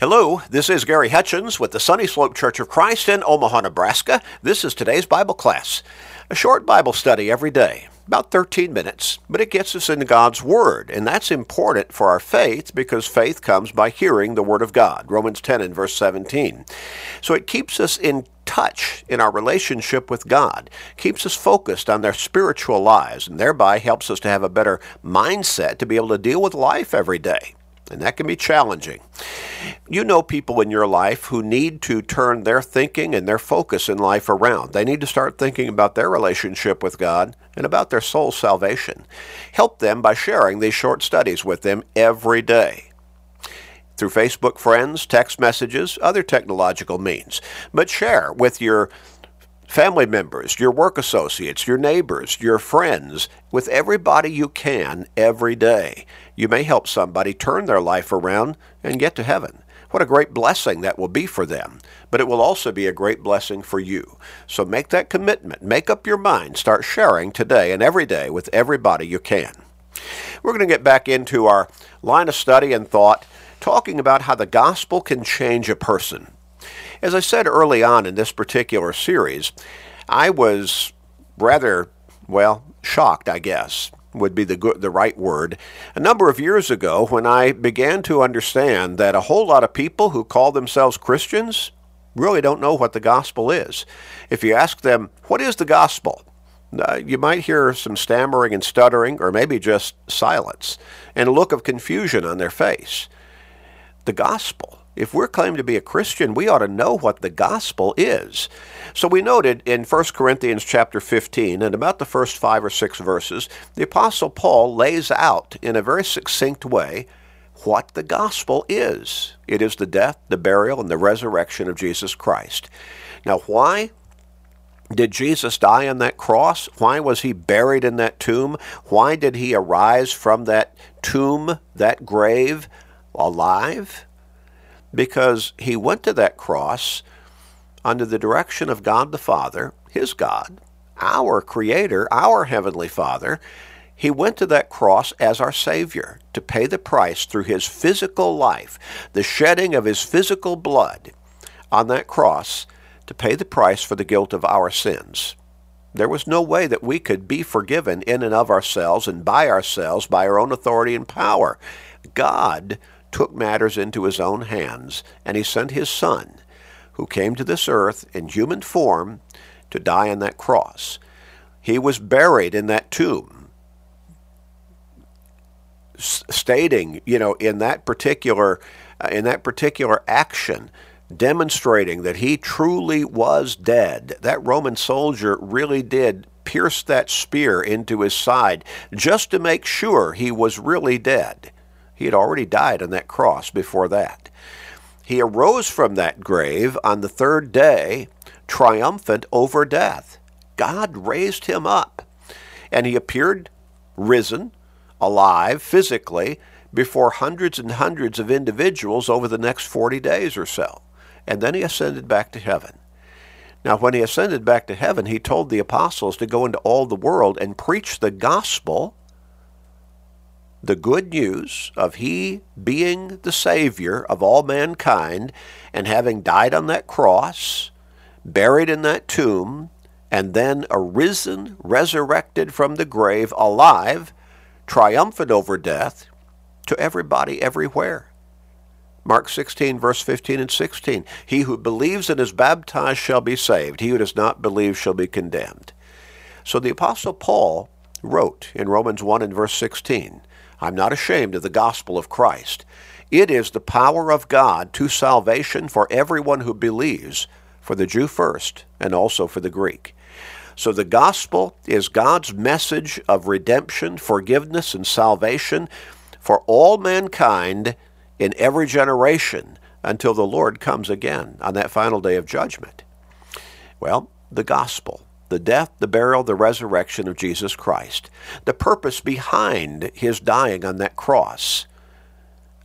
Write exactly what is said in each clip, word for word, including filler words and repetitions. Hello, this is Gary Hutchins with the Sunny Slope Church of Christ in Omaha, Nebraska. This is today's Bible class. A short Bible study every day, about thirteen minutes, but it gets us into God's Word, and that's important for our faith because faith comes by hearing the Word of God, Romans ten and verse seventeen. So it keeps us in touch in our relationship with God, keeps us focused on their spiritual lives, and thereby helps us to have a better mindset to be able to deal with life every day. And that can be challenging. You know people in your life who need to turn their thinking and their focus in life around. They need to start thinking about their relationship with God and about their soul's salvation. Help them by sharing these short studies with them every day through Facebook friends, text messages, other technological means. But share with your family members, your work associates, your neighbors, your friends, with everybody you can every day. You may help somebody turn their life around and get to heaven. What a great blessing that will be for them, but it will also be a great blessing for you. So make that commitment, make up your mind, start sharing today and every day with everybody you can. We're going to get back into our line of study and thought, talking about how the gospel can change a person. As I said early on in this particular series, I was rather, well, shocked, I guess, would be the good, the right word, a number of years ago when I began to understand that a whole lot of people who call themselves Christians really don't know what the gospel is. If you ask them, what is the gospel? Uh, you might hear some stammering and stuttering, or maybe just silence, and a look of confusion on their face. The gospel. If we're claimed to be a Christian, we ought to know what the gospel is. So we noted in First Corinthians chapter fifteen, and about the first five or six verses, the Apostle Paul lays out in a very succinct way what the gospel is. It is the death, the burial, and the resurrection of Jesus Christ. Now, why did Jesus die on that cross? Why was he buried in that tomb? Why did he arise from that tomb, that grave, alive? Because he went to that cross under the direction of God the Father, his God, our Creator, our Heavenly Father. He went to that cross as our Savior to pay the price through his physical life, the shedding of his physical blood on that cross to pay the price for the guilt of our sins. There was no way that we could be forgiven in and of ourselves and by ourselves, by our own authority and power. God took matters into his own hands, and he sent his Son, who came to this earth in human form, to die on that cross. He was buried in that tomb, stating, you know, in that particular, uh, in that particular action, demonstrating that he truly was dead. That Roman soldier really did pierce that spear into his side just to make sure he was really dead. He had already died on that cross before that. He arose from that grave on the third day, triumphant over death. God raised him up, and he appeared risen, alive, physically, before hundreds and hundreds of individuals over the next forty days or so. And then he ascended back to heaven. Now, when he ascended back to heaven, he told the apostles to go into all the world and preach the gospel, the good news of he being the Savior of all mankind and having died on that cross, buried in that tomb, and then arisen, resurrected from the grave, alive, triumphant over death, to everybody everywhere. Mark sixteen, verse fifteen and sixteen, he who believes and is baptized shall be saved. He who does not believe shall be condemned. So the Apostle Paul wrote in Romans one and verse sixteen, I'm not ashamed of the gospel of Christ. It is the power of God to salvation for everyone who believes, for the Jew first, and also for the Greek. So the gospel is God's message of redemption, forgiveness, and salvation for all mankind in every generation until the Lord comes again on that final day of judgment. Well, the gospel. The death, the burial, the resurrection of Jesus Christ, the purpose behind his dying on that cross.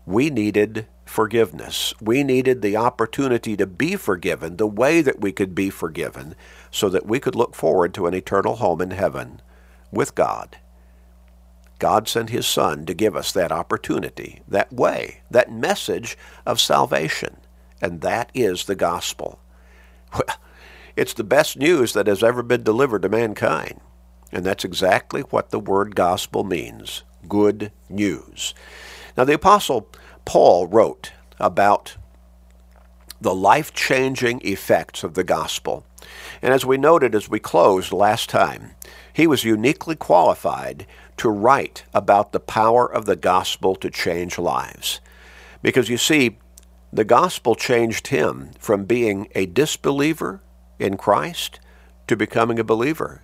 We needed forgiveness. We needed the opportunity to be forgiven, the way that we could be forgiven, so that we could look forward to an eternal home in heaven with God. God sent his son to give us that opportunity, that way, that message of salvation. And that is the gospel. Well, it's the best news that has ever been delivered to mankind. And that's exactly what the word gospel means, good news. Now, the Apostle Paul wrote about the life-changing effects of the gospel. And as we noted as we closed last time, he was uniquely qualified to write about the power of the gospel to change lives. Because you see, the gospel changed him from being a disbeliever in Christ to becoming a believer.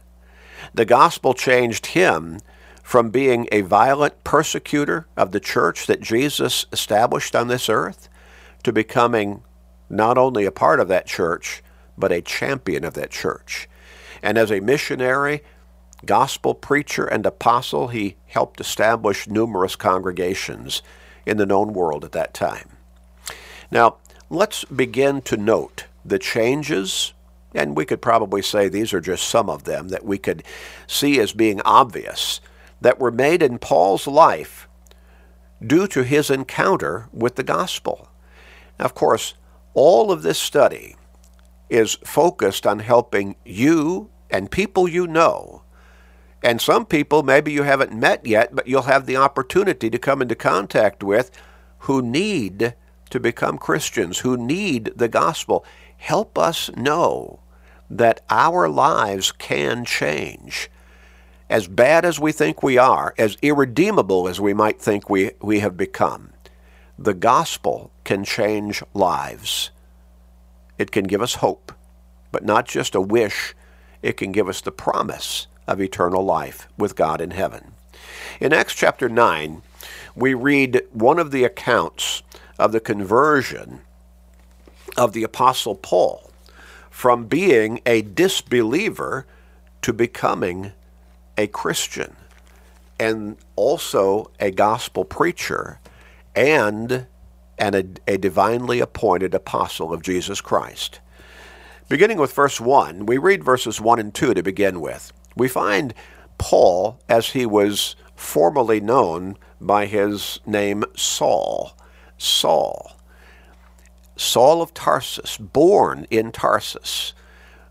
The gospel changed him from being a violent persecutor of the church that Jesus established on this earth to becoming not only a part of that church, but a champion of that church. And as a missionary, gospel preacher, and apostle, he helped establish numerous congregations in the known world at that time. Now, let's begin to note the changes, and we could probably say these are just some of them that we could see as being obvious, that were made in Paul's life due to his encounter with the gospel. Now, of course, all of this study is focused on helping you and people you know, and some people maybe you haven't met yet, but you'll have the opportunity to come into contact with, who need to become Christians, who need the gospel. Help us know that our lives can change. As bad as we think we are, as irredeemable as we might think we, we have become, the gospel can change lives. It can give us hope, but not just a wish. It can give us the promise of eternal life with God in heaven. In Acts chapter nine, we read one of the accounts of the conversion of the Apostle Paul from being a disbeliever to becoming a Christian, and also a gospel preacher, and, and a, a divinely appointed apostle of Jesus Christ. Beginning with verse one, we read verses one and two to begin with. We find Paul, as he was formerly known by his name Saul, Saul, Saul of Tarsus, born in Tarsus.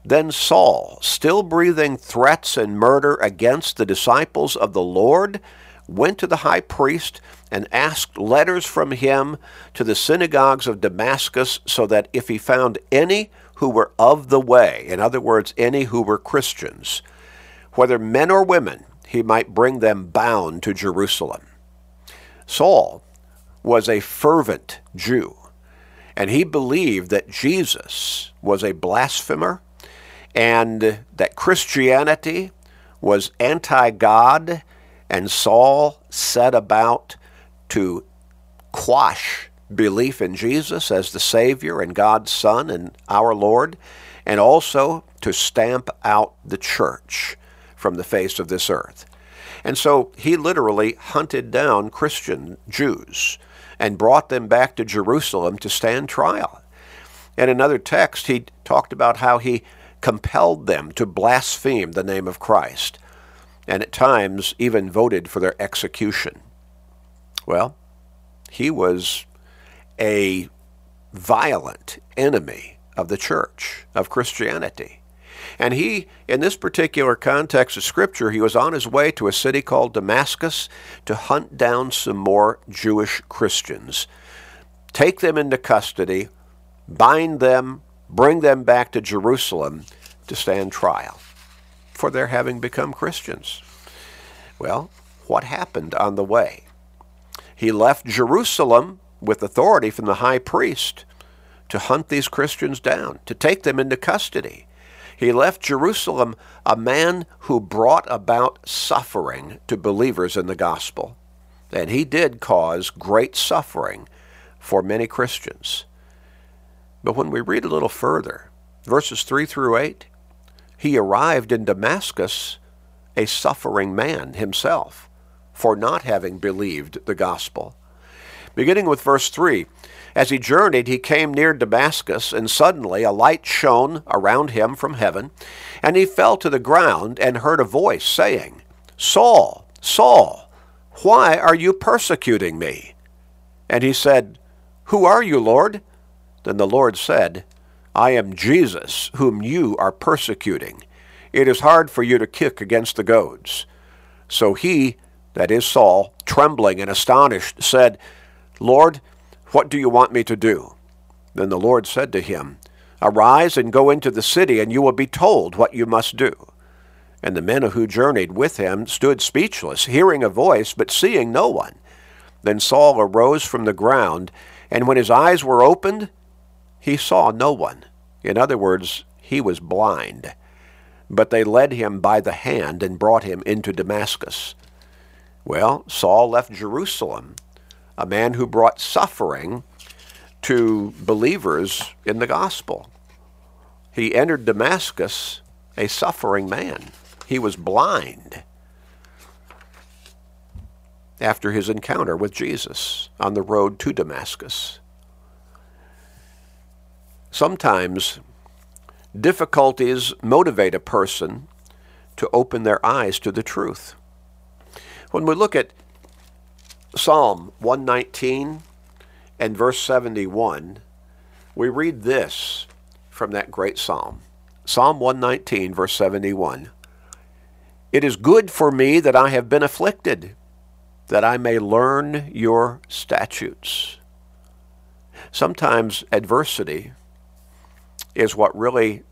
Then Saul, still breathing threats and murder against the disciples of the Lord, went to the high priest and asked letters from him to the synagogues of Damascus, so that if he found any who were of the way, in other words, any who were Christians, whether men or women, he might bring them bound to Jerusalem. Saul was a fervent Jew, and he believed that Jesus was a blasphemer and that Christianity was anti-God, and Saul set about to quash belief in Jesus as the Savior and God's Son and our Lord, and also to stamp out the church from the face of this earth. And so he literally hunted down Christian Jews and brought them back to Jerusalem to stand trial. In another text, he talked about how he compelled them to blaspheme the name of Christ, and at times even voted for their execution. Well, he was a violent enemy of the church, of Christianity. And he, in this particular context of Scripture, he was on his way to a city called Damascus to hunt down some more Jewish Christians, take them into custody, bind them, bring them back to Jerusalem to stand trial for their having become Christians. Well, what happened on the way? He left Jerusalem with authority from the high priest to hunt these Christians down, to take them into custody. He left Jerusalem a man who brought about suffering to believers in the gospel. And he did cause great suffering for many Christians. But when we read a little further, verses three through eight, he arrived in Damascus a suffering man himself for not having believed the gospel. Beginning with verse three, as he journeyed, he came near Damascus, and suddenly a light shone around him from heaven, and he fell to the ground and heard a voice saying, "Saul, Saul, why are you persecuting me? And he said, Who are you, Lord? Then the Lord said, I am Jesus, whom you are persecuting. It is hard for you to kick against the goads. So he, that is Saul, trembling and astonished, said, Lord, what do you want me to do? Then the Lord said to him, Arise and go into the city, and you will be told what you must do. And the men who journeyed with him stood speechless, hearing a voice, but seeing no one. Then Saul arose from the ground, and when his eyes were opened, he saw no one. In other words, he was blind. But they led him by the hand and brought him into Damascus. Well, Saul left Jerusalem, a man who brought suffering to believers in the gospel. He entered Damascus a suffering man. He was blind after his encounter with Jesus on the road to Damascus. Sometimes difficulties motivate a person to open their eyes to the truth. When we look at Psalm one nineteen and verse seventy-one, we read this from that great psalm. Psalm one nineteen, verse seventy-one. It is good for me that I have been afflicted, that I may learn your statutes. Sometimes adversity is what really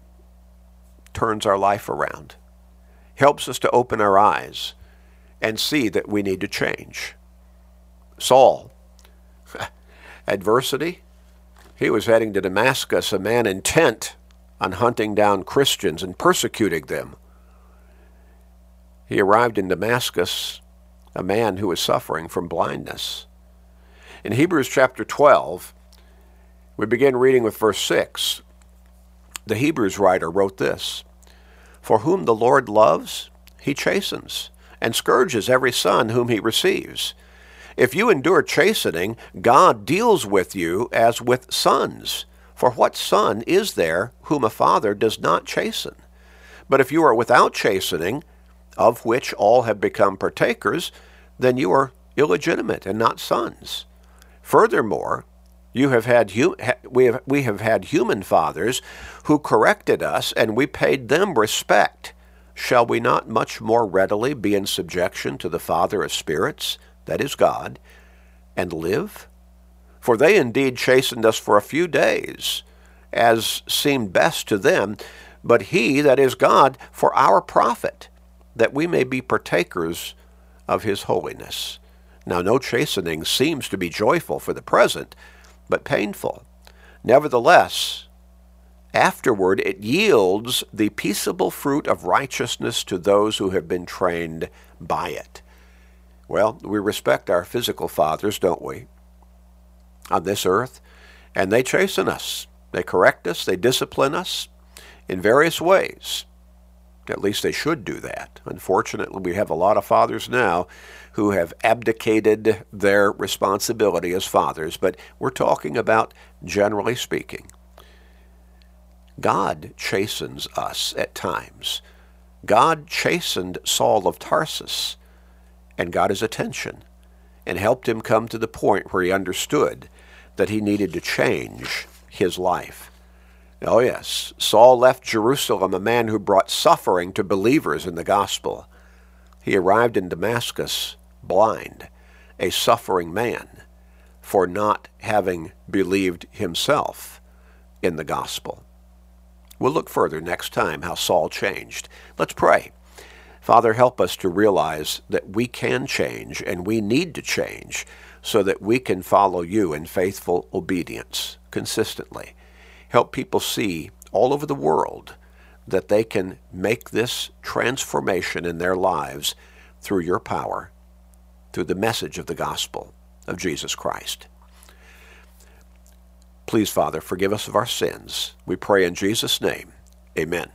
turns our life around, helps us to open our eyes and see that we need to change. Saul, adversity, he was heading to Damascus, a man intent on hunting down Christians and persecuting them. He arrived in Damascus, a man who was suffering from blindness. In Hebrews chapter twelve, we begin reading with verse six. The Hebrews writer wrote this, For whom the Lord loves, he chastens, and scourges every son whom he receives. If you endure chastening, God deals with you as with sons. For what son is there whom a father does not chasten? But if you are without chastening, of which all have become partakers, then you are illegitimate and not sons. Furthermore, You have had we have we have had human fathers who corrected us, and we paid them respect. Shall we not much more readily be in subjection to the Father of spirits, that is God, and live? For they indeed chastened us for a few days, as seemed best to them, but he, that is God, for our profit, that we may be partakers of his holiness. Now no chastening seems to be joyful for the present, but painful. Nevertheless, afterward it yields the peaceable fruit of righteousness to those who have been trained by it. Well, we respect our physical fathers, don't we, on this earth, and they chasten us. They correct us. They discipline us in various ways. At least they should do that. Unfortunately, we have a lot of fathers now who have abdicated their responsibility as fathers, but we're talking about generally speaking. God chastens us at times. God chastened Saul of Tarsus and got his attention and helped him come to the point where he understood that he needed to change his life. Oh yes, Saul left Jerusalem, a man who brought suffering to believers in the gospel. He arrived in Damascus blind, a suffering man, for not having believed himself in the gospel. We'll look further next time how Saul changed. Let's pray. Father, help us to realize that we can change and we need to change so that we can follow you in faithful obedience consistently. Help people see all over the world that they can make this transformation in their lives through your power, through the message of the gospel of Jesus Christ. Please, Father, forgive us of our sins. We pray in Jesus' name. Amen.